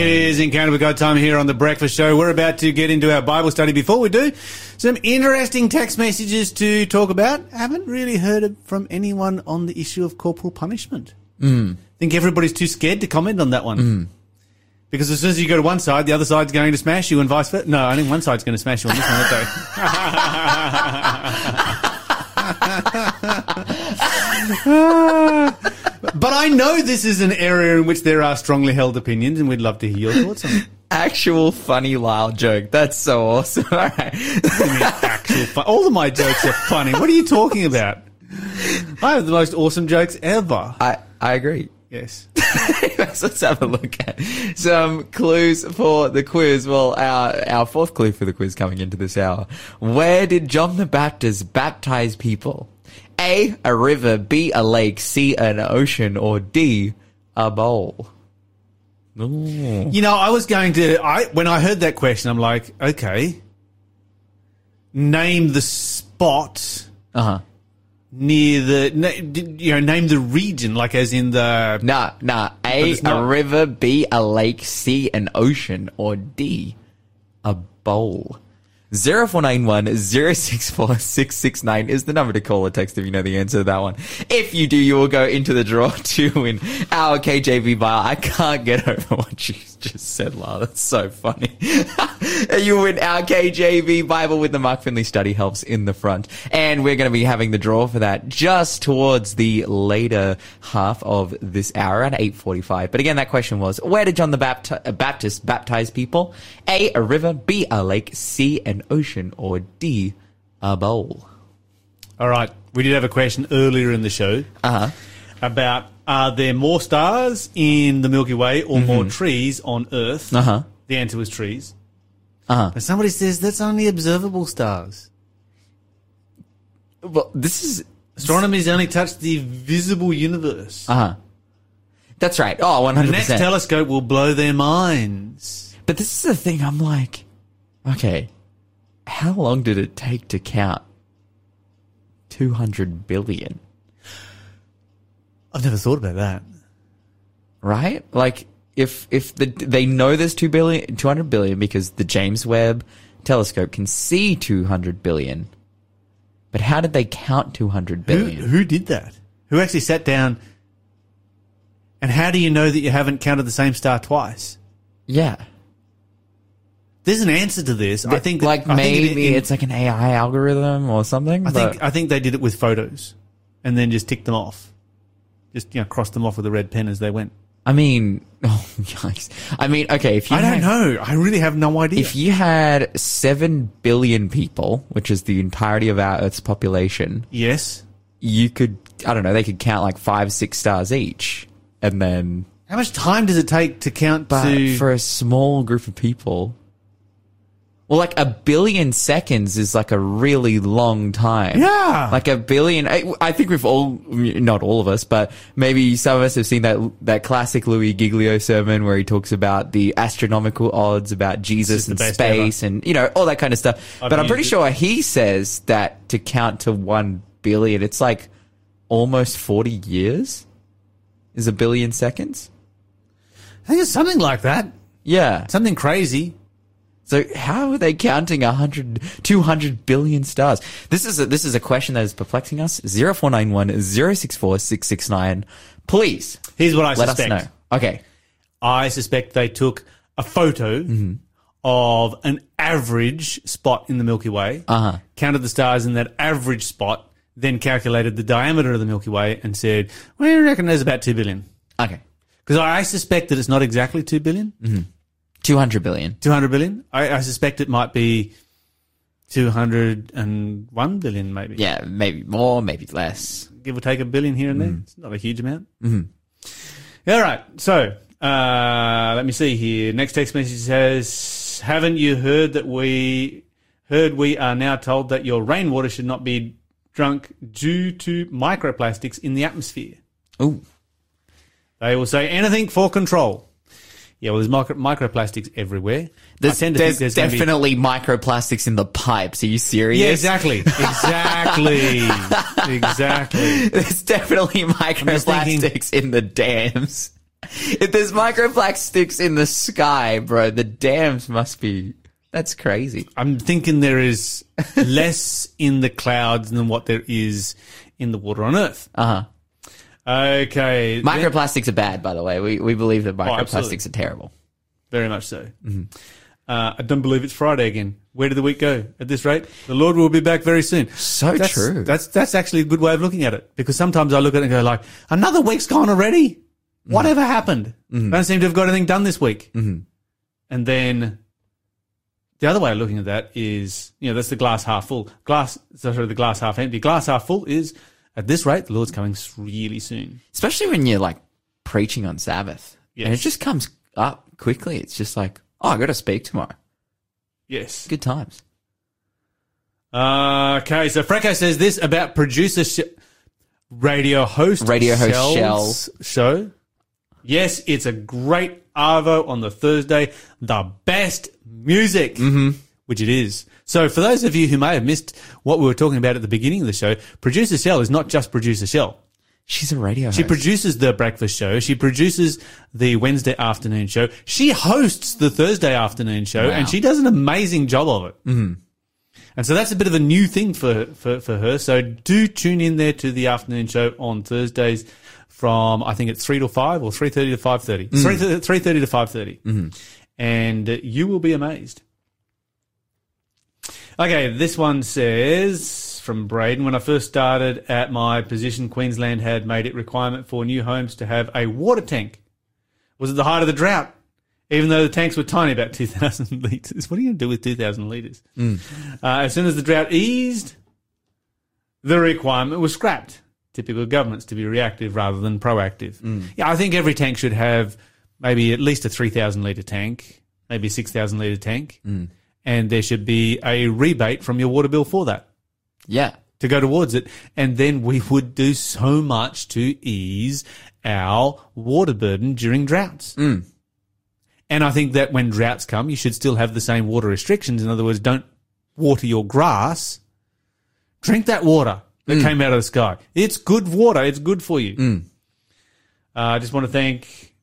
It is Encounter with God time here on The Breakfast Show. We're about to get into our Bible study. Before we do, some interesting text messages to talk about. I haven't really heard from anyone on the issue of corporal punishment. I think everybody's too scared to comment on that one. Because as soon as you go to one side, the other side's going to smash you and vice versa. No, I think one side's going to smash you on this one, aren't they? But I know this is an area in which there are strongly held opinions, and we'd love to hear your thoughts on it. Actual funny Lyle joke. That's so awesome. All right. All of my jokes are funny. What are you talking about? I have the most awesome jokes ever. I agree. Yes. Let's have a look at some clues for the quiz. Well, our fourth clue for the quiz coming into this hour. Where did John the Baptist baptize people? A, a river, B, a lake, C, an ocean, or D, a bowl. Ooh. You know, I was going to, when I heard that question, I'm like, okay, name the spot near the, you know, name the region, like as in the... No, A, a river, B, a lake, C, an ocean, or D, a bowl. 0491 064 669 is the number to call or text if you know the answer to that one. If you do, you will go into the draw to win our KJV Bible. I can't get over what you just said, Lyle. That's so funny. You win our KJV Bible with the Mark Finley Study Helps in the front. And we're going to be having the draw for that just towards the later half of this hour at 8:45. But again, that question was, where did John the Baptist baptize people? A, a river, B, a lake, C, an ocean, or D, a bowl. All right. We did have a question earlier in the show about are there more stars in the Milky Way or more trees on Earth? The answer was trees. But somebody says that's only observable stars. Well, this is... Astronomy's only touched the visible universe. That's right. Oh, 100%. The next telescope will blow their minds. But this is the thing. I'm like, okay... How long did it take to count 200 billion? I've never thought about that. Right? Like, if they know there's 200 billion because the James Webb telescope can see 200 billion. But how did they count 200 billion? Who did that? Who actually sat down? And how do you know that you haven't counted the same star twice? Yeah. There's an answer to this. I think, like, maybe it's like an AI algorithm or something. I think they did it with photos, and then just ticked them off, just, you know, crossed them off with a red pen as they went. I mean, oh yikes! I mean, okay, if you I don't know, I really have no idea. If you had 7 billion people, which is the entirety of our Earth's population, yes, you could. I don't know. They could count like 5, 6 stars each, and then how much time does it take to count? But for a small group of people. Well, like, a billion seconds is like a really long time. Yeah. Like a billion. I think we've all, not all of us, but maybe some of us have seen that classic Louis Giglio sermon where he talks about the astronomical odds about Jesus and space ever. And, you know, all that kind of stuff. But I'm pretty sure he says that to count to 1 billion, it's like almost 40 years is a billion seconds. I think it's something like that. Yeah. Something crazy. So how are they counting 100, 200 billion stars? This is a question that is perplexing us. 0491 064 669. Please. Here's what I suspect. Let us know. Okay. I suspect they took a photo of an average spot in the Milky Way, counted the stars in that average spot, then calculated the diameter of the Milky Way and said, well, I reckon there's about 2 billion. Okay. Because I suspect that it's not exactly 2 billion. 200 billion. 200 billion? I suspect it might be 201 billion, maybe. Yeah, maybe more, maybe less. Give or take a billion here and there. It's not a huge amount. All right. So let me see here. Next text message says, haven't you heard that we are now told that your rainwater should not be drunk due to microplastics in the atmosphere? Ooh. They will say anything for control. Yeah, well, there's microplastics everywhere. There's definitely microplastics in the pipes. Are you serious? Yeah, exactly. There's definitely microplastics in the dams. If there's microplastics in the sky, bro, the dams must be... That's crazy. I'm thinking there is less in the clouds than what there is in the water on Earth. Uh-huh. Okay. Microplastics are bad, by the way. We believe that microplastics are terrible. Very much so. Mm-hmm. I don't believe it's Friday again. Where did the week go at this rate? The Lord will be back very soon. So that's true. That's actually a good way of looking at it, because sometimes I look at it and go like, another week's gone already? Mm-hmm. Whatever happened? Mm-hmm. I don't seem to have got anything done this week. Mm-hmm. And then the other way of looking at that is, you know, that's the glass half full. The glass half empty. Glass half full is, at this rate, the Lord's coming really soon. Especially when you're like preaching on Sabbath. Yes. And it just comes up quickly. It's just like, oh, I got to speak tomorrow. Yes. Good times. Okay, so Fracco says this about producer radio host Shell's show. Yes, it's a great arvo on the Thursday, the best music, mm-hmm. which it is. So for those of you who may have missed what we were talking about at the beginning of the show, Producer Shell is not just Producer Shell. She's a radio host. She produces the breakfast show. She produces the Wednesday afternoon show. She hosts the Thursday afternoon show, wow. and she does an amazing job of it. Mm-hmm. And so that's a bit of a new thing for her. So do tune in there to the afternoon show on Thursdays from, I think it's 3 to 5 or 3.30 to 5.30. Mm-hmm. 3.30 to 5.30. Mm-hmm. And you will be amazed. Okay, this one says from Braden, when I first started at my position, Queensland had made it requirement for new homes to have a water tank. Was it the height of the drought? Even though the tanks were tiny, about 2,000 litres. What are you going to do with 2,000 litres? Mm. As soon as the drought eased, the requirement was scrapped. Typical governments to be reactive rather than proactive. Mm. Yeah, I think every tank should have maybe at least a 3,000-litre tank, maybe a 6,000-litre tank, and there should be a rebate from your water bill for that. Yeah. To go towards it, and then we would do so much to ease our water burden during droughts. Mm. And I think that when droughts come, you should still have the same water restrictions. In other words, don't water your grass. Drink that water that came out of the sky. It's good water. It's good for you. Mm. I just want to thank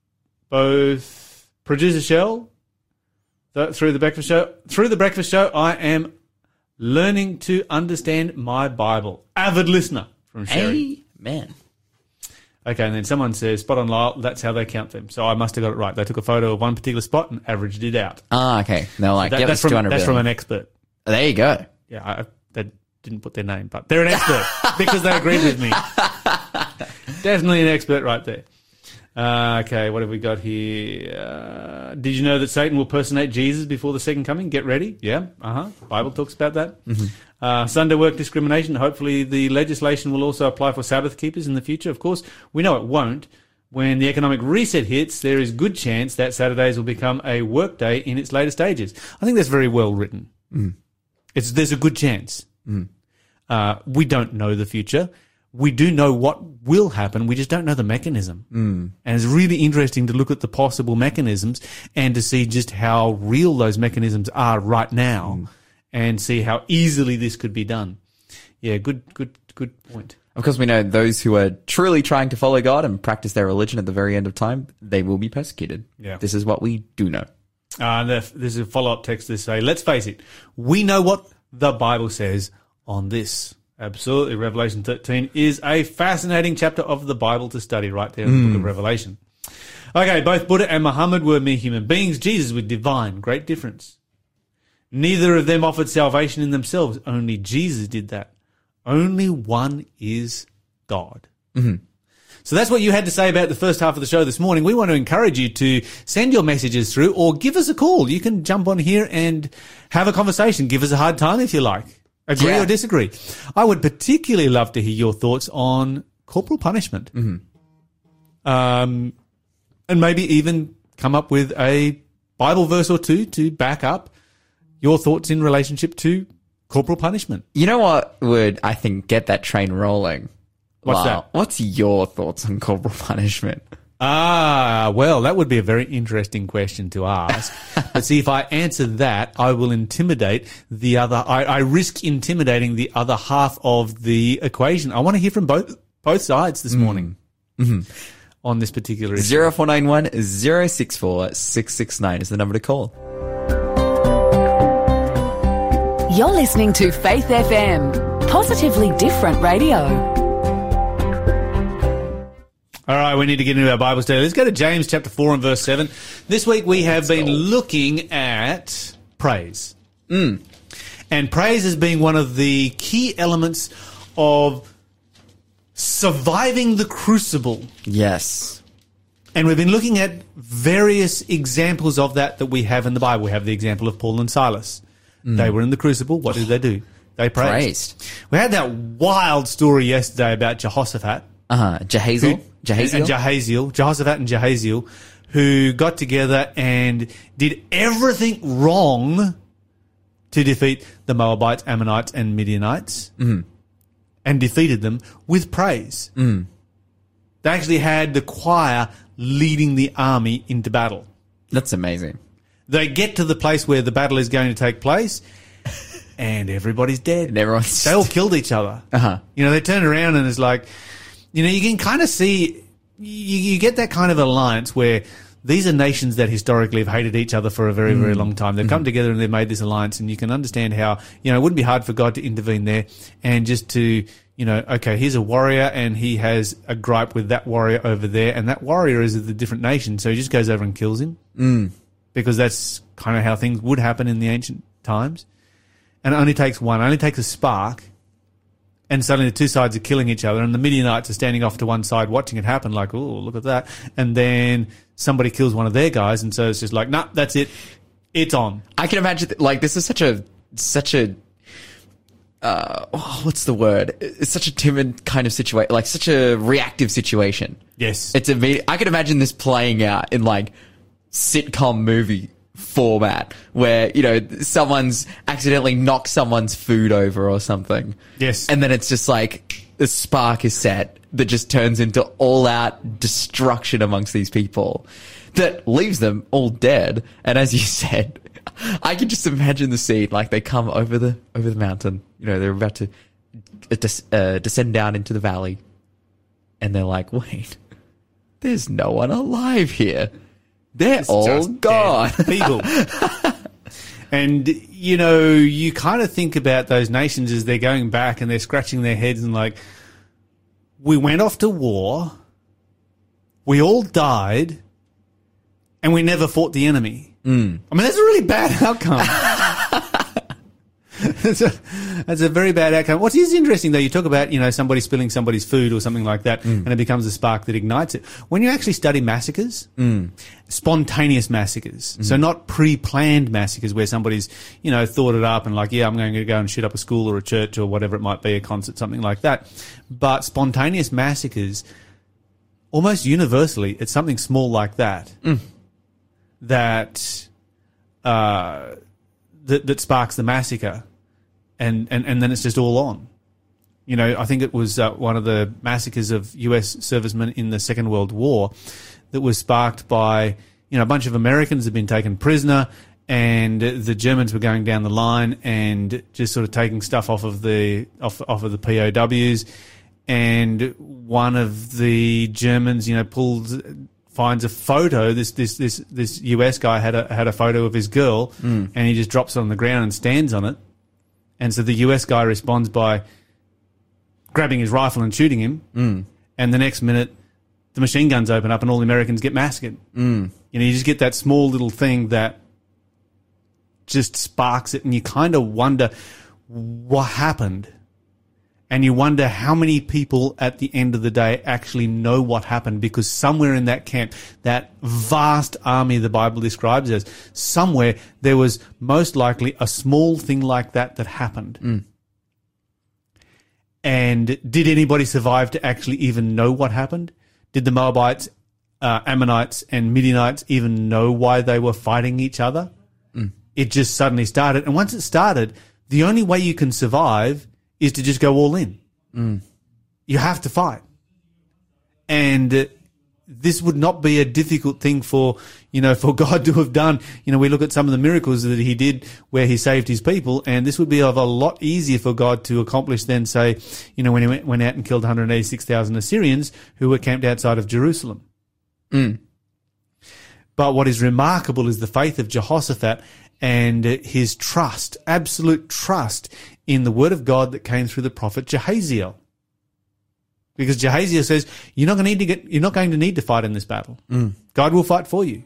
both Producer Shell through the breakfast show. Through the breakfast show, I am learning to understand my Bible. Avid listener from Sherry. Amen. Okay, and then someone says, spot on Lyle, that's how they count them. So I must have got it right. They took a photo of one particular spot and averaged it out. Ah, okay. No, like, so that's from 200 billion. That's from an expert. There you go. Yeah, they didn't put their name, but they're an expert because they agreed with me. Definitely an expert right there. Okay, what have we got here? Did you know that Satan will personate Jesus before the second coming? Get ready. Yeah, Bible talks about that. Mm-hmm. Sunday work discrimination. Hopefully the legislation will also apply for Sabbath keepers in the future. Of course, we know it won't. When the economic reset hits, there is good chance that Saturdays will become a work day in its later stages. I think that's very well written. Mm. There's a good chance. Mm. We don't know the future. We do know what will happen. We just don't know the mechanism. Mm. And it's really interesting to look at the possible mechanisms and to see just how real those mechanisms are right now and see how easily this could be done. Yeah, good point. Of course, we know those who are truly trying to follow God and practice their religion at the very end of time, they will be persecuted. Yeah. This is what we do know. There's a follow-up text to say, let's face it, we know what the Bible says on this. Absolutely. Revelation 13 is a fascinating chapter of the Bible to study right there in the book of Revelation. Okay, both Buddha and Muhammad were mere human beings. Jesus was divine. Great difference. Neither of them offered salvation in themselves. Only Jesus did that. Only one is God. Mm-hmm. So that's what you had to say about the first half of the show this morning. We want to encourage you to send your messages through or give us a call. You can jump on here and have a conversation. Give us a hard time if you like. Agree or disagree. I would particularly love to hear your thoughts on corporal punishment. Mm-hmm. And maybe even come up with a Bible verse or two to back up your thoughts in relationship to corporal punishment. You know what would, I think, get that train rolling? What's that? What's your thoughts on corporal punishment? Well, that would be a very interesting question to ask. But see, if I answer that, I will intimidate the other. I risk intimidating the other half of the equation. I want to hear from both sides this morning. Mm-hmm. on this particular issue. 0491 064 669 is the number to call. You're listening to Faith FM, positively different radio. All right, we need to get into our Bibles today. Let's go to James chapter 4 and verse 7. This week we have been looking at praise. And praise as being one of the key elements of surviving the crucible. Yes. And we've been looking at various examples of that we have in the Bible. We have the example of Paul and Silas. They were in the crucible. What did they do? They praised. We had that wild story yesterday about Jehoshaphat. Jehoshaphat and Jahaziel, who got together and did everything wrong to defeat the Moabites, Ammonites, and Midianites, and defeated them with praise. They actually had the choir leading the army into battle. That's amazing. They get to the place where the battle is going to take place, and everybody's dead. And everyone's they all killed each other. You know, they turn around and it's like... You know, you can kind of see, you get that kind of alliance where these are nations that historically have hated each other for a very, very long time. They've come together and they've made this alliance, and you can understand how, you know, it wouldn't be hard for God to intervene there and just to, you know, okay, here's a warrior and he has a gripe with that warrior over there, and that warrior is of a different nation, so he just goes over and kills him because that's kind of how things would happen in the ancient times. And it only takes one, it only takes a spark. And suddenly the two sides are killing each other, and the Midianites are standing off to one side watching it happen like, oh, look at that. And then somebody kills one of their guys, and so it's just like, nah, that's it. It's on. I can imagine, like, this is It's such a timid kind of situation, like such a reactive situation. Yes. It's immediate. I can imagine this playing out in, like, sitcom movie format where, you know, someone's accidentally knocked someone's food over or something. Yes. And then it's just like the spark is set that just turns into all-out destruction amongst these people that leaves them all dead. And as you said, I can just imagine the scene, like they come over the mountain, you know, they're about to descend down into the valley, and they're like, wait, there's no one alive here. They're all gone. People. And, you know, you kind of think about those nations as they're going back and they're scratching their heads and like, we went off to war, we all died, and we never fought the enemy. I mean, that's a really bad outcome. That's a very bad outcome. What is interesting, though, you talk about, you know, somebody spilling somebody's food or something like that, and it becomes a spark that ignites it. When you actually study massacres, spontaneous massacres, so not pre-planned massacres where somebody's, you know, thought it up and like, yeah, I'm going to go and shoot up a school or a church or whatever it might be, a concert, something like that. But spontaneous massacres, almost universally, it's something small like that that sparks the massacre. And then it's just all on. You know, I think it was one of the massacres of U.S. servicemen in the Second World War that was sparked by, you know, a bunch of Americans had been taken prisoner, and the Germans were going down the line and just sort of taking stuff off of the POWs, and one of the Germans, you know, finds a photo. This U.S. guy had a photo of his girl, and he just drops it on the ground and stands on it. And so the US guy responds by grabbing his rifle and shooting him. And the next minute, the machine guns open up and all the Americans get massacred. You know, you just get that small little thing that just sparks it, and you kind of wonder what happened. And you wonder how many people at the end of the day actually know what happened, because somewhere in that camp, that vast army the Bible describes as, somewhere there was most likely a small thing like that happened. And did anybody survive to actually even know what happened? Did the Moabites, Ammonites, and Midianites even know why they were fighting each other? It just suddenly started. And once it started, the only way you can survive is to just go all in. You have to fight. And this would not be a difficult thing for, you know, for God to have done. You know, we look at some of the miracles that he did where he saved his people, and this would be of a lot easier for God to accomplish than, say, you know, when he went out and killed 186,000 Assyrians who were camped outside of Jerusalem. Mm. But what is remarkable is the faith of Jehoshaphat and his trust, absolute trust in the word of God that came through the prophet Jahaziel. Because Jahaziel says, you're not going to need to fight in this battle. Mm. God will fight for you.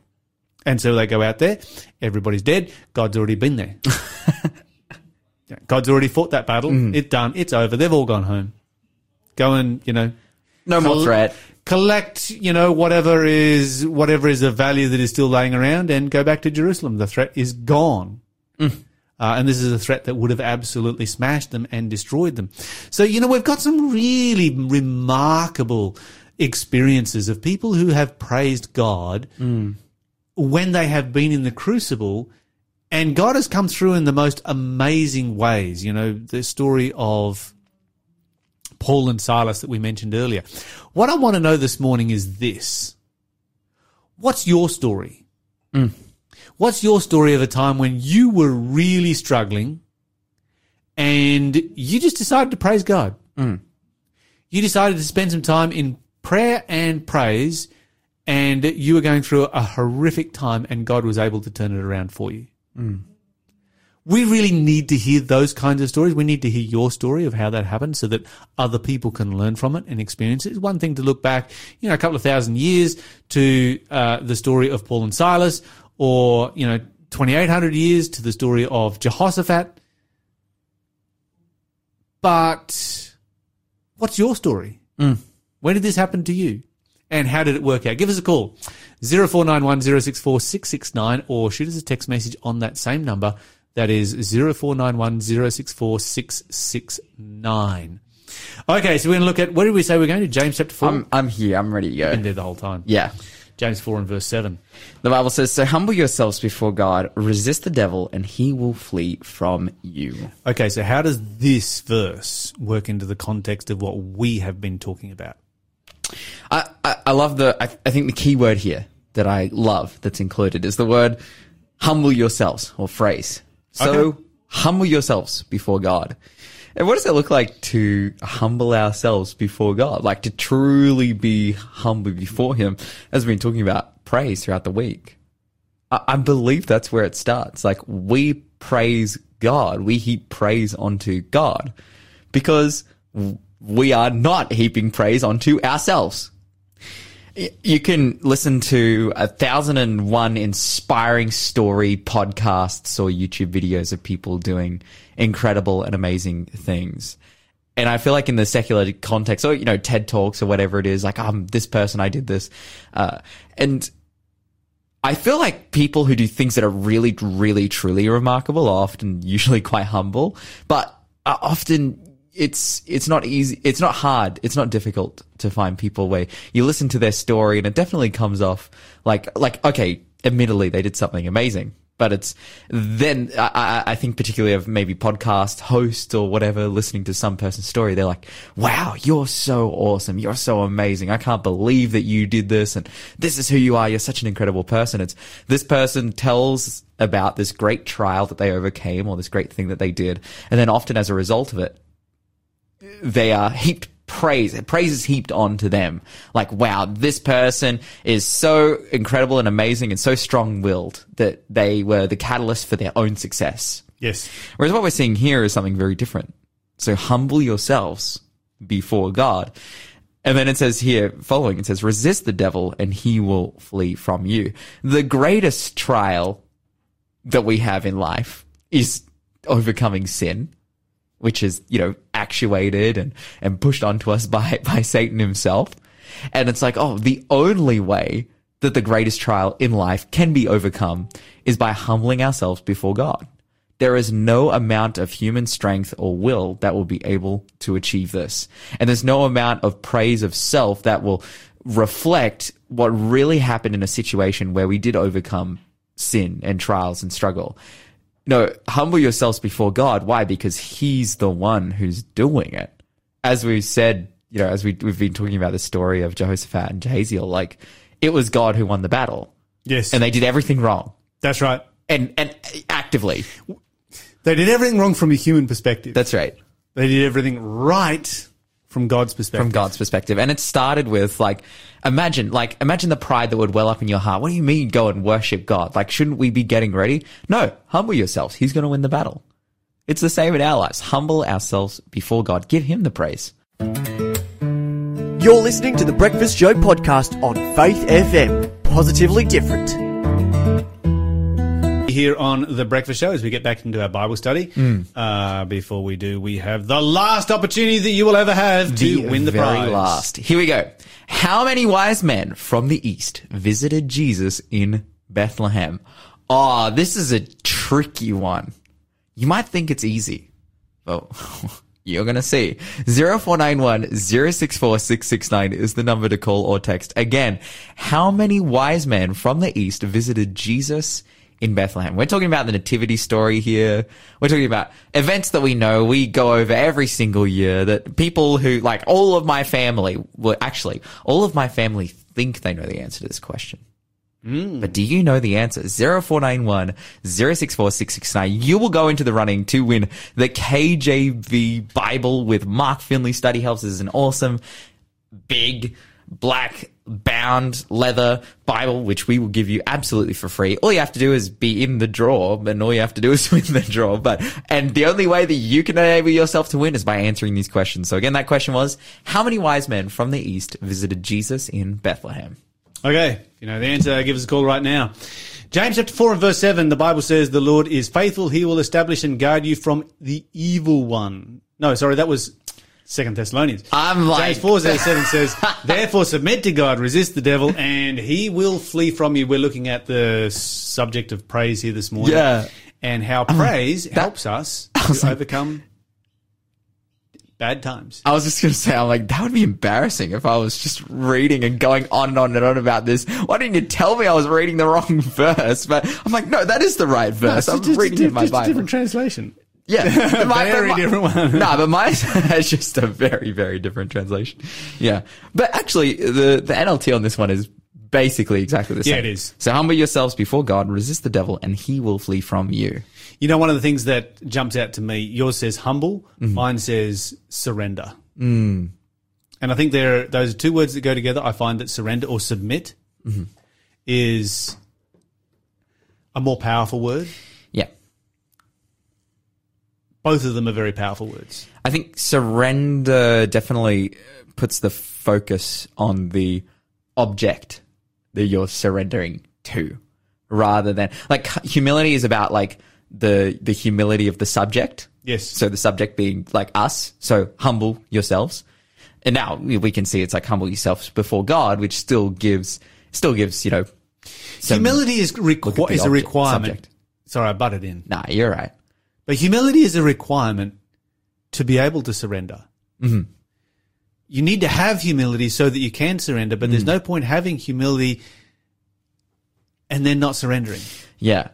And so they go out there, everybody's dead, God's already been there. God's already fought that battle. Mm. It's done. It's over. They've all gone home. Go and, no more threat. Collect, whatever is of value that is still laying around and go back to Jerusalem. The threat is gone. Mm. And this is a threat that would have absolutely smashed them and destroyed them. So, we've got some really remarkable experiences of people who have praised God when they have been in the crucible, and God has come through in the most amazing ways. The story of Paul and Silas that we mentioned earlier. What I want to know this morning is this. What's your story? Mm. What's your story of a time when you were really struggling and you just decided to praise God? Mm. You decided to spend some time in prayer and praise, and you were going through a horrific time and God was able to turn it around for you. Mm. We really need to hear those kinds of stories. We need to hear your story of how that happened so that other people can learn from it and experience it. It's one thing to look back, a couple of thousand years to the story of Paul and Silas, or, 2,800 years to the story of Jehoshaphat. But what's your story? Mm. When did this happen to you? And how did it work out? Give us a call, 0491 064 669, or shoot us a text message on that same number. That is 0491 064 669. Okay, so we're going to look at, what did we say we're going to? James chapter 4. I'm here. I'm ready to go. I've been there the whole time. Yeah. James 4 and verse 7. The Bible says, "So humble yourselves before God, resist the devil, and he will flee from you." Okay, so how does this verse work into the context of what we have been talking about? I love I think the key word here that I love that's included is the word humble yourselves, or phrase. So humble yourselves before God. And what does it look like to humble ourselves before God? Like to truly be humble before him, as we've been talking about praise throughout the week. I believe that's where it starts. Like, we praise God. We heap praise onto God because we are not heaping praise onto ourselves. You can listen to 1,001 inspiring story podcasts or YouTube videos of people doing incredible and amazing things. And I feel like in the secular context, or, TED Talks or whatever it is, like, I'm this person, I did this. And I feel like people who do things that are really, really, truly remarkable are often usually quite humble, but are often... It's not easy. It's not hard. It's not difficult to find people where you listen to their story and it definitely comes off like, okay, admittedly they did something amazing, but it's then I think particularly of maybe podcast hosts or whatever, listening to some person's story, they're like, wow, you're so awesome. You're so amazing. I can't believe that you did this. And this is who you are. You're such an incredible person. It's this person tells about this great trial that they overcame or this great thing that they did. And then often as a result of it, they are heaped praise. Praise is heaped onto them. Like, wow, this person is so incredible and amazing and so strong-willed that they were the catalyst for their own success. Yes. Whereas what we're seeing here is something very different. So humble yourselves before God. And then it says here, following, it says, resist the devil and he will flee from you. The greatest trial that we have in life is overcoming sin, which is, actuated and pushed onto us by Satan himself. And it's like, the only way that the greatest trial in life can be overcome is by humbling ourselves before God. There is no amount of human strength or will that will be able to achieve this. And there's no amount of praise of self that will reflect what really happened in a situation where we did overcome sin and trials and struggle. No, humble yourselves before God. Why? Because he's the one who's doing it. As we said, as we've been talking about the story of Jehoshaphat and Jahaziel, like, it was God who won the battle. Yes. And they did everything wrong. That's right. And actively. They did everything wrong from a human perspective. That's right. They did everything right From God's perspective. From God's perspective. And it started with, imagine the pride that would well up in your heart. What do you mean go and worship God? Shouldn't we be getting ready? No, humble yourselves. He's going to win the battle. It's the same in our lives. Humble ourselves before God. Give him the praise. You're listening to The Breakfast Show podcast on Faith FM. Positively different. Here on The Breakfast Show, as we get back into our Bible study, before we do, we have the last opportunity that you will ever have to win the prize. Very last. Here we go. How many wise men from the east visited Jesus in Bethlehem? Oh, this is a tricky one. You might think it's easy. Well, you're going to see. 0491 064 669 is the number to call or text. Again, how many wise men from the east visited Jesus in Bethlehem? We're talking about the nativity story here. We're talking about events that we know we go over every single year, that people who, all of my family think they know the answer to this question. But do you know the answer? 0491 064 669. You will go into the running to win the KJV Bible with Mark Finley study helps. This is an awesome, big, black, bound leather Bible, which we will give you absolutely for free. All you have to do is be in the draw, and all you have to do is win the draw. And the only way that you can enable yourself to win is by answering these questions. So again, that question was, how many wise men from the east visited Jesus in Bethlehm? Okay, if you know the answer, give us a call right now. James chapter 4 and verse 7, the Bible says, the Lord is faithful. He will establish and guard you from the evil one. No, sorry, that was 2 Thessalonians. James 4:7 says, therefore submit to God, resist the devil, and he will flee from you. We're looking at the subject of praise here this morning. Yeah. And how praise helps us to overcome bad times. I was just going to say, that would be embarrassing if I was just reading and going on and on and on about this. Why didn't you tell me I was reading the wrong verse? But I'm no, that is the right verse. No, I'm reading it in my Bible. It's a different translation. Yeah. Very different one. No, but mine is just a very, very different translation. Yeah. But actually, the NLT on this one is basically exactly the same. Yeah, it is. So humble yourselves before God, resist the devil, and he will flee from you. You know, one of the things that jumps out to me, yours says humble, mine says surrender. Mm. And I think those are two words that go together. I find that surrender or submit is a more powerful word. Both of them are very powerful words. I think surrender definitely puts the focus on the object that you're surrendering to, rather than humility is about the humility of the subject. Yes. So the subject being us. So humble yourselves. And now we can see it's humble yourselves before God, which still gives humility is a requirement. Subject. Sorry, I butted in. Nah, you're right. But humility is a requirement to be able to surrender. Mm-hmm. You need to have humility so that you can surrender, but there's no point having humility and then not surrendering. Yeah.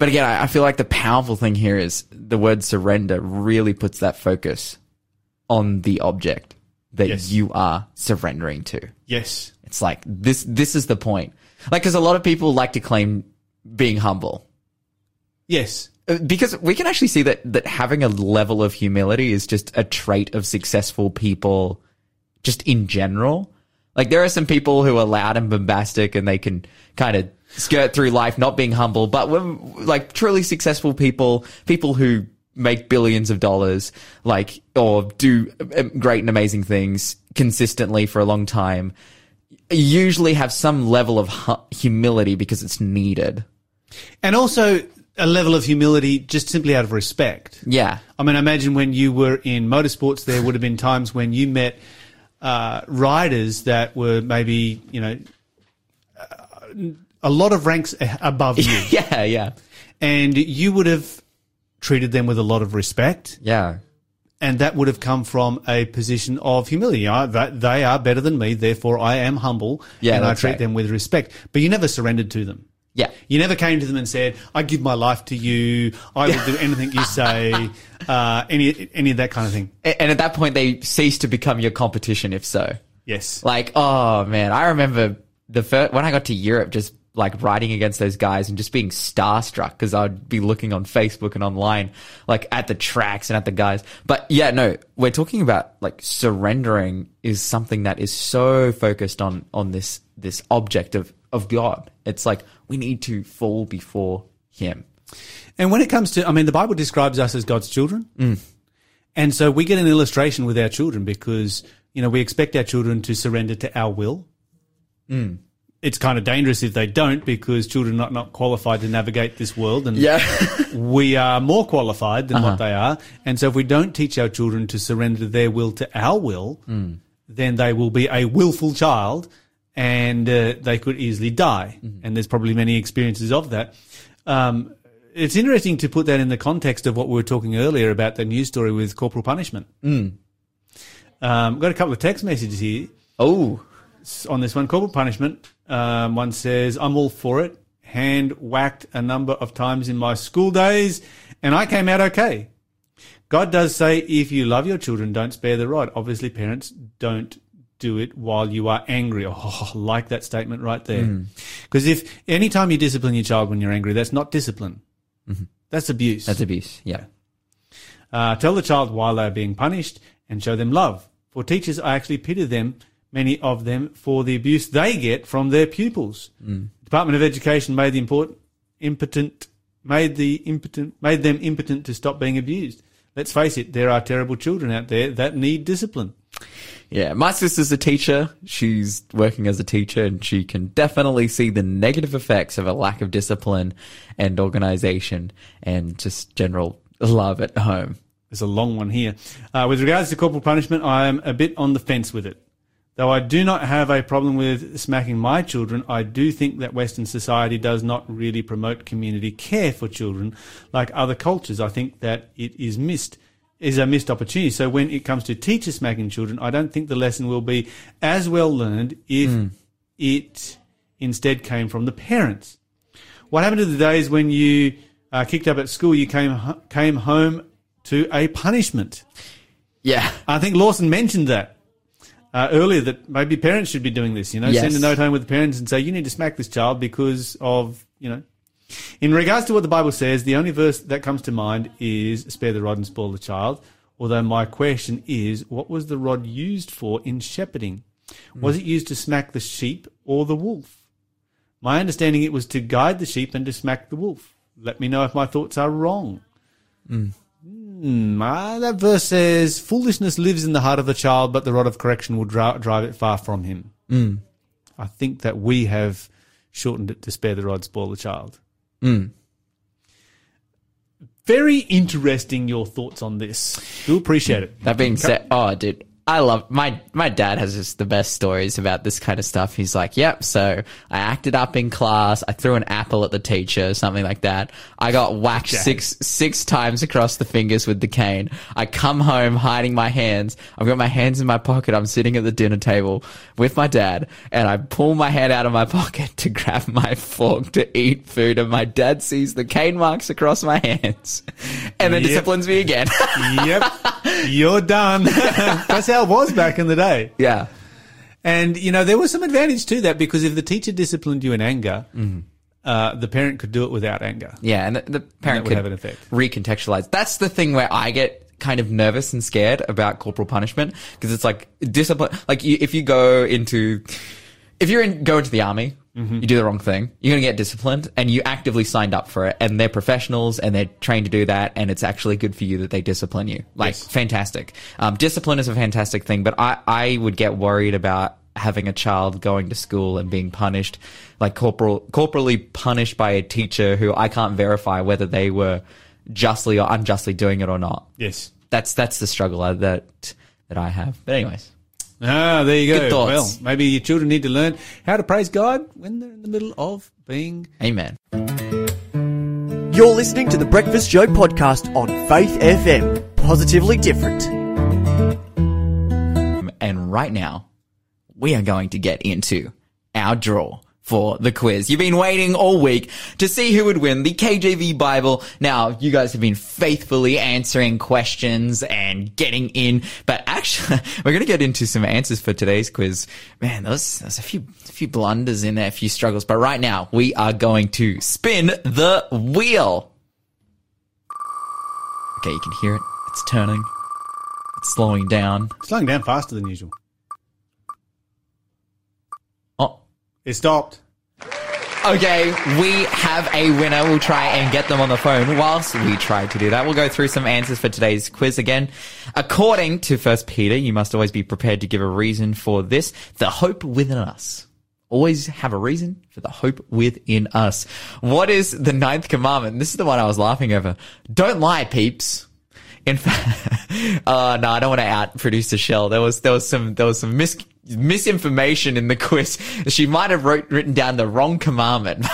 But again, I feel the powerful thing here is the word surrender really puts that focus on the object that you are surrendering to. Yes. It's this is the point. Because a lot of people like to claim being humble. Yes. Because we can actually see that having a level of humility is just a trait of successful people just in general. There are some people who are loud and bombastic and they can kind of skirt through life not being humble. But when, truly successful people who make billions of dollars, or do great and amazing things consistently for a long time, usually have some level of humility because it's needed. And also a level of humility just simply out of respect. Yeah. I mean, imagine when you were in motorsports, there would have been times when you met riders that were maybe, a lot of ranks above you. Yeah, yeah. And you would have treated them with a lot of respect. Yeah. And that would have come from a position of humility. They are better than me, therefore I am humble, and I treat them with respect. But you never surrendered to them. Yeah. You never came to them and said, I give my life to you, I will do anything you say, any of that kind of thing. And at that point, they cease to become your competition, if so. Yes. Oh, man, I remember when I got to Europe, just like riding against those guys and just being starstruck, because I'd be looking on Facebook and online, like at the tracks and at the guys. But yeah, no, we're talking about like surrendering is something that is so focused on this object of God. It's like we need to fall before him. And when it comes to, I mean, the Bible describes us as God's children. Mm. And so we get an illustration with our children because, you know, we expect our children to surrender to our will. Mm. It's kind of dangerous if they don't, because children are not qualified to navigate this world, and yeah. We are more qualified than what they are. And so if we don't teach our children to surrender their will to our will, then they will be a willful child and they could easily die. Mm-hmm. And there's probably many experiences of that. It's interesting to put that in the context of what we were talking earlier about the news story with corporal punishment. Mm. Got a couple of text messages here. Oh, on this one, corporal punishment. One says, I'm all for it. Hand whacked a number of times in my school days, and I came out okay. God does say, if you love your children, don't spare the rod. Obviously, parents, don't do it while you are angry. Oh, I like that statement right there. Because if any time you discipline your child when you're angry, that's not discipline. Mm-hmm. That's abuse. That's abuse, yeah. Tell the child why they are being punished and show them love. For teachers, I actually pity them, many of them, for the abuse they get from their pupils. Mm. Department of Education made them impotent to stop being abused. Let's face it, there are terrible children out there that need discipline. Yeah, my sister's a teacher. She's working as a teacher, and she can definitely see the negative effects of a lack of discipline and organization and just general love at home. There's a long one here. With regards to corporal punishment, I am a bit on the fence with it. Though I do not have a problem with smacking my children, I do think that Western society does not really promote community care for children like other cultures. I think that it is a missed opportunity. So when it comes to teachers smacking children, I don't think the lesson will be as well learned if it instead came from the parents. What happened to the days when you kicked up at school, you came home to a punishment? Yeah. I think Lawson mentioned that. Earlier, that maybe parents should be doing this, you know, yes. Send a note home with the parents and say, you need to smack this child because of, you know. In regards to what the Bible says, the only verse that comes to mind is spare the rod and spoil the child, although my question is, what was the rod used for in shepherding? Was it used to smack the sheep or the wolf? My understanding, it was to guide the sheep and to smack the wolf. Let me know if my thoughts are wrong. That verse says, foolishness lives in the heart of the child, but the rod of correction will drive it far from him. I think that we have shortened it to spare the rod, spoil the child. Very interesting, your thoughts on this. Do appreciate it. That being said, oh, dude, I love my dad has just the best stories about this kind of stuff. He's like, yep, so I acted up in class. I threw an apple at the teacher, something like that. I got whacked six times across the fingers with the cane. I come home hiding my hands. I've got my hands in my pocket. I'm sitting at the dinner table with my dad, and I pull my hand out of my pocket to grab my fork to eat food, and my dad sees the cane marks across my hands and then disciplines me again. Yep. You're done. That's how it was back in the day. Yeah. And, you know, there was some advantage to that, because if the teacher disciplined you in anger, the parent could do it without anger. Yeah, and the parent could have an effect. Recontextualize. That's the thing where I get kind of nervous and scared about corporal punishment, because it's like discipline. Like if you go into the army, you do the wrong thing, you're going to get disciplined, and you actively signed up for it, and they're professionals and they're trained to do that, and it's actually good for you that they discipline you. Like, fantastic. Discipline is a fantastic thing, but I would get worried about having a child going to school and being punished, like corporally punished by a teacher who I can't verify whether they were justly or unjustly doing it or not. Yes. That's the struggle that I have. But anyways. Ah, there you go. Good thoughts. Well, maybe your children need to learn how to praise God when they're in the middle of being... Amen. You're listening to The Breakfast Show podcast on Faith FM. Positively different. And right now, we are going to get into our draw for the quiz. You've been waiting all week to see who would win the KJV Bible. Now, you guys have been faithfully answering questions and getting in, but actually, we're going to get into some answers for today's quiz. Man, there was a few blunders in there, a few struggles, but right now, we are going to spin the wheel. Okay, you can hear it. It's turning. It's slowing down. It's slowing down faster than usual. It stopped. Okay, we have a winner. We'll try and get them on the phone whilst we try to do that. We'll go through some answers for today's quiz again. According to 1 Peter, you must always be prepared to give a reason for this, the hope within us. Always have a reason for the hope within us. What is the 9th commandment? This is the one I was laughing over. Don't lie, peeps. In fact, no, I don't want to out producer Shell. There was some misinformation in the quiz. She might have written down the wrong commandment.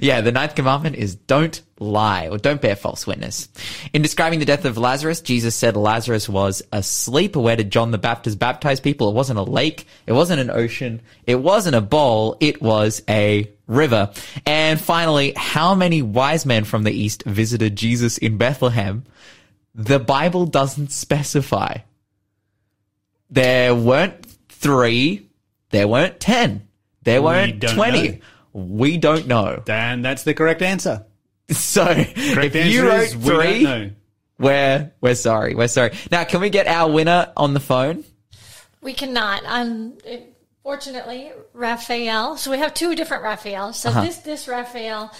Yeah, the 9th commandment is don't lie or don't bear false witness. In describing the death of Lazarus, Jesus said Lazarus was asleep. Where did John the Baptist baptize people? It wasn't a lake. It wasn't an ocean. It wasn't a bowl. It was a river. And finally, how many wise men from the east visited Jesus in Bethlehem? The Bible doesn't specify. There weren't 3. There weren't 10. There weren't 20. Know. We don't know. Dan, that's the correct answer. So correct if answer you wrote is, 3, we're sorry. We're sorry. Now, can we get our winner on the phone? We cannot. Fortunately, Raphael. So we have 2 different Raphaels. So this Raphael.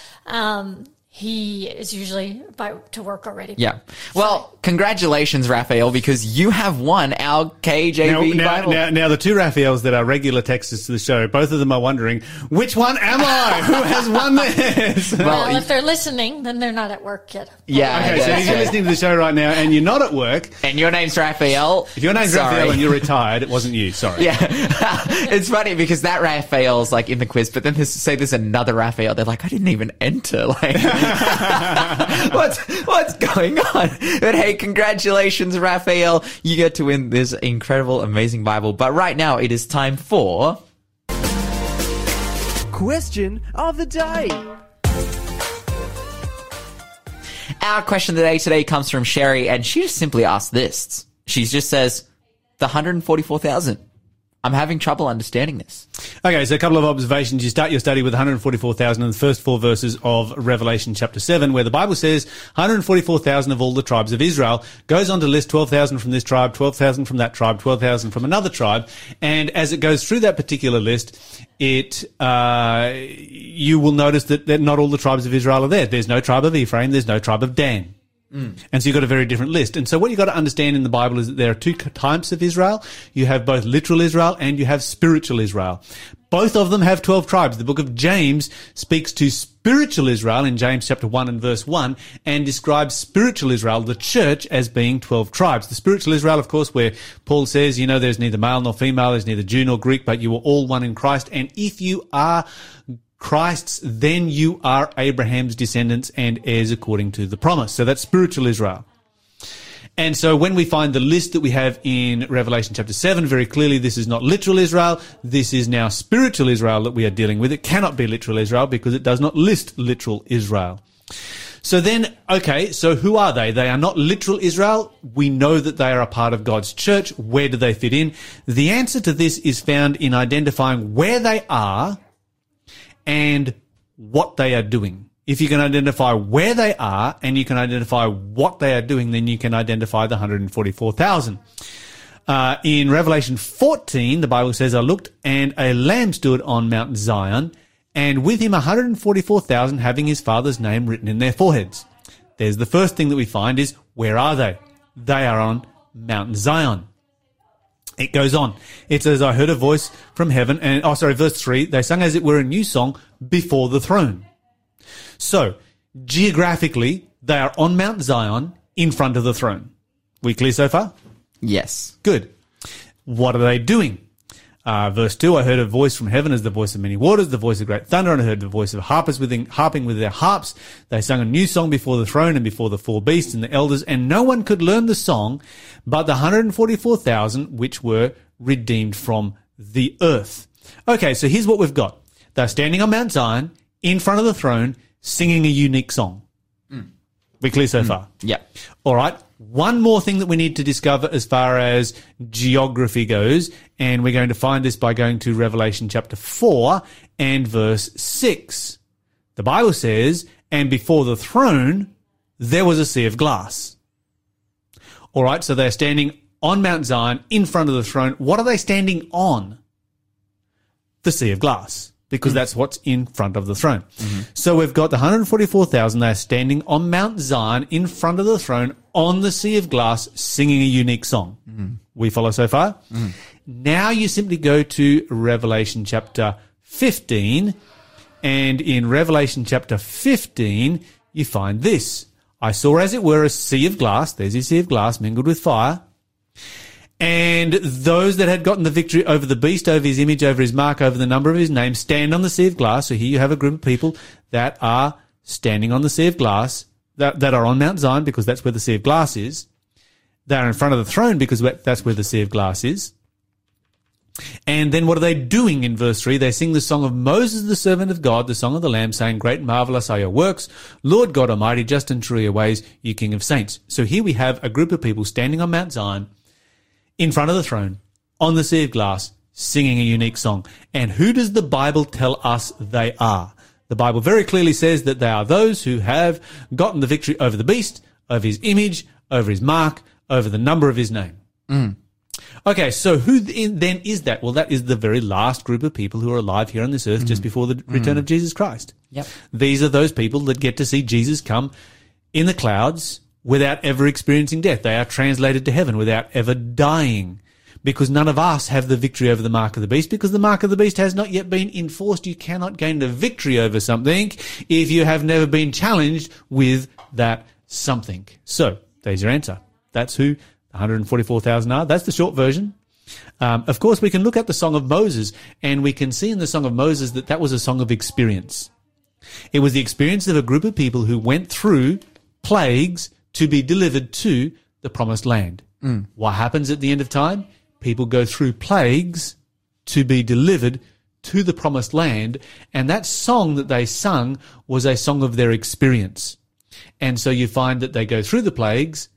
He is usually to work already. Yeah. Well, congratulations, Raphael, because you have won our KJV Bible. Now, the 2 Raphaels that are regular texters to the show, both of them are wondering, which one am I? Who has won this? Well, if they're listening, then they're not at work yet. Yeah. Okay, so if you're listening to the show right now and you're not at work. And your name's Raphael. If your name's Raphael and you're retired, it wasn't you. Sorry. Yeah. It's funny because that Raphael's like in the quiz, but then there's another Raphael. They're like, I didn't even enter. Like, what's going on? But hey, congratulations, Raphael. You get to win this incredible, amazing Bible. But right now, it is time for Question of the Day. Our question of the day today comes from Sherry, and she just simply asked this. She just says, the 144,000. I'm having trouble understanding this. Okay, so a couple of observations. You start your study with 144,000 in the first 4 verses of Revelation chapter 7, where the Bible says 144,000 of all the tribes of Israel, goes on to list 12,000 from this tribe, 12,000 from that tribe, 12,000 from another tribe. And as it goes through that particular list, you will notice that not all the tribes of Israel are there. There's no tribe of Ephraim. There's no tribe of Dan. Mm. And so you've got a very different list. And so what you've got to understand in the Bible is that there are 2 types of Israel. You have both literal Israel and you have spiritual Israel. Both of them have 12 tribes. The book of James speaks to spiritual Israel in James chapter 1 and verse 1 and describes spiritual Israel, the church, as being 12 tribes. The spiritual Israel, of course, where Paul says, there's neither male nor female, there's neither Jew nor Greek, but you are all one in Christ. And if you are Christ's, then you are Abraham's descendants and heirs according to the promise. So that's spiritual Israel. And so when we find the list that we have in Revelation chapter 7, very clearly this is not literal Israel. This is now spiritual Israel that we are dealing with. It cannot be literal Israel because it does not list literal Israel. So then, okay, so who are they? They are not literal Israel. We know that they are a part of God's church. Where do they fit in? The answer to this is found in identifying where they are and what they are doing. If you can identify where they are and you can identify what they are doing, then you can identify the 144,000. In Revelation 14, the Bible says, I looked and a lamb stood on Mount Zion, and with him 144,000 having his father's name written in their foreheads. There's the first thing that we find is, where are they? They are on Mount Zion. It goes on. It says, I heard a voice from heaven, verse 3, they sung as it were a new song before the throne. So, geographically, they are on Mount Zion in front of the throne. We clear so far? Yes. Good. What are they doing? Verse 2, I heard a voice from heaven as the voice of many waters, the voice of great thunder, and I heard the voice of harpers harping with their harps. They sung a new song before the throne and before the 4 beasts and the elders, and no one could learn the song but the 144,000 which were redeemed from the earth. Okay, so here's what we've got. They're standing on Mount Zion in front of the throne singing a unique song. Mm. We're clear so far? Yeah. All right. One more thing that we need to discover as far as geography goes, and we're going to find this by going to Revelation chapter 4 and verse 6. The Bible says, and before the throne there was a sea of glass. All right, so they're standing on Mount Zion in front of the throne. What are they standing on? The sea of glass, because that's what's in front of the throne. Mm-hmm. So we've got the 144,000. They're standing on Mount Zion in front of the throne on the sea of glass singing a unique song. Mm-hmm. We follow so far? Mm-hmm. Now you simply go to Revelation chapter 15, and in Revelation chapter 15 you find this. I saw, as it were, a sea of glass. There's a sea of glass mingled with fire. And those that had gotten the victory over the beast, over his image, over his mark, over the number of his name, stand on the sea of glass. So here you have a group of people that are standing on the sea of glass, that are on Mount Zion, because that's where the sea of glass is. They're in front of the throne, because that's where the sea of glass is. And then what are they doing in verse 3? They sing the song of Moses, the servant of God, the song of the Lamb, saying, great and marvelous are your works, Lord God Almighty, just and true your ways, you King of saints. So here we have a group of people standing on Mount Zion in front of the throne, on the sea of glass, singing a unique song. And who does the Bible tell us they are? The Bible very clearly says that they are those who have gotten the victory over the beast, over his image, over his mark, over the number of his name. Mm. Okay, so who then is that? Well, that is the very last group of people who are alive here on this earth just before the return of Jesus Christ. Yep. These are those people that get to see Jesus come in the clouds without ever experiencing death. They are translated to heaven without ever dying, because none of us have the victory over the mark of the beast, because the mark of the beast has not yet been enforced. You cannot gain the victory over something if you have never been challenged with that something. So there's your answer. That's who 144,000 are. That's the short version. Of course, we can look at the Song of Moses, and we can see in the Song of Moses that was a song of experience. It was the experience of a group of people who went through plagues to be delivered to the promised land. Mm. What happens at the end of time? People go through plagues to be delivered to the promised land, and that song that they sung was a song of their experience. And so you find that they go through the plagues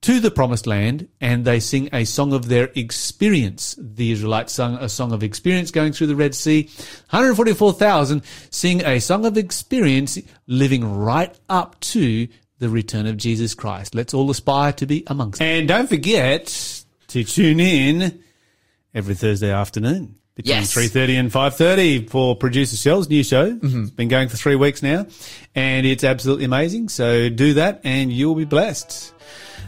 to the promised land, and they sing a song of their experience. The Israelites sung a song of experience going through the Red Sea. 144,000 sing a song of experience living right up to the return of Jesus Christ. Let's all aspire to be amongst them. And don't forget to tune in every Thursday afternoon between 3:30 and 5:30 for Producer Shell's new show. Mm-hmm. It's been going for 3 weeks now, and it's absolutely amazing. So do that, and you'll be blessed.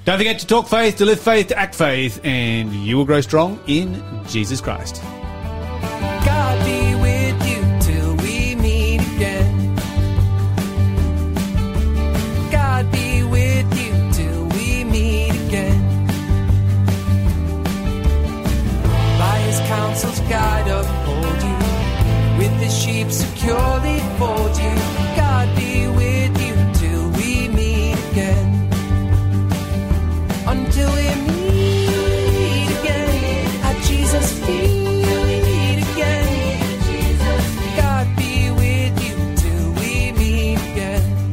Don't forget to talk faith, to live faith, to act faith, and you will grow strong in Jesus Christ. God be with you till we meet again. God be with you till we meet again. By his counsel's guide uphold you, with the sheep securely fold you. God be with you till we meet again. Until we meet again at Jesus' feet again. God be with you till we meet again.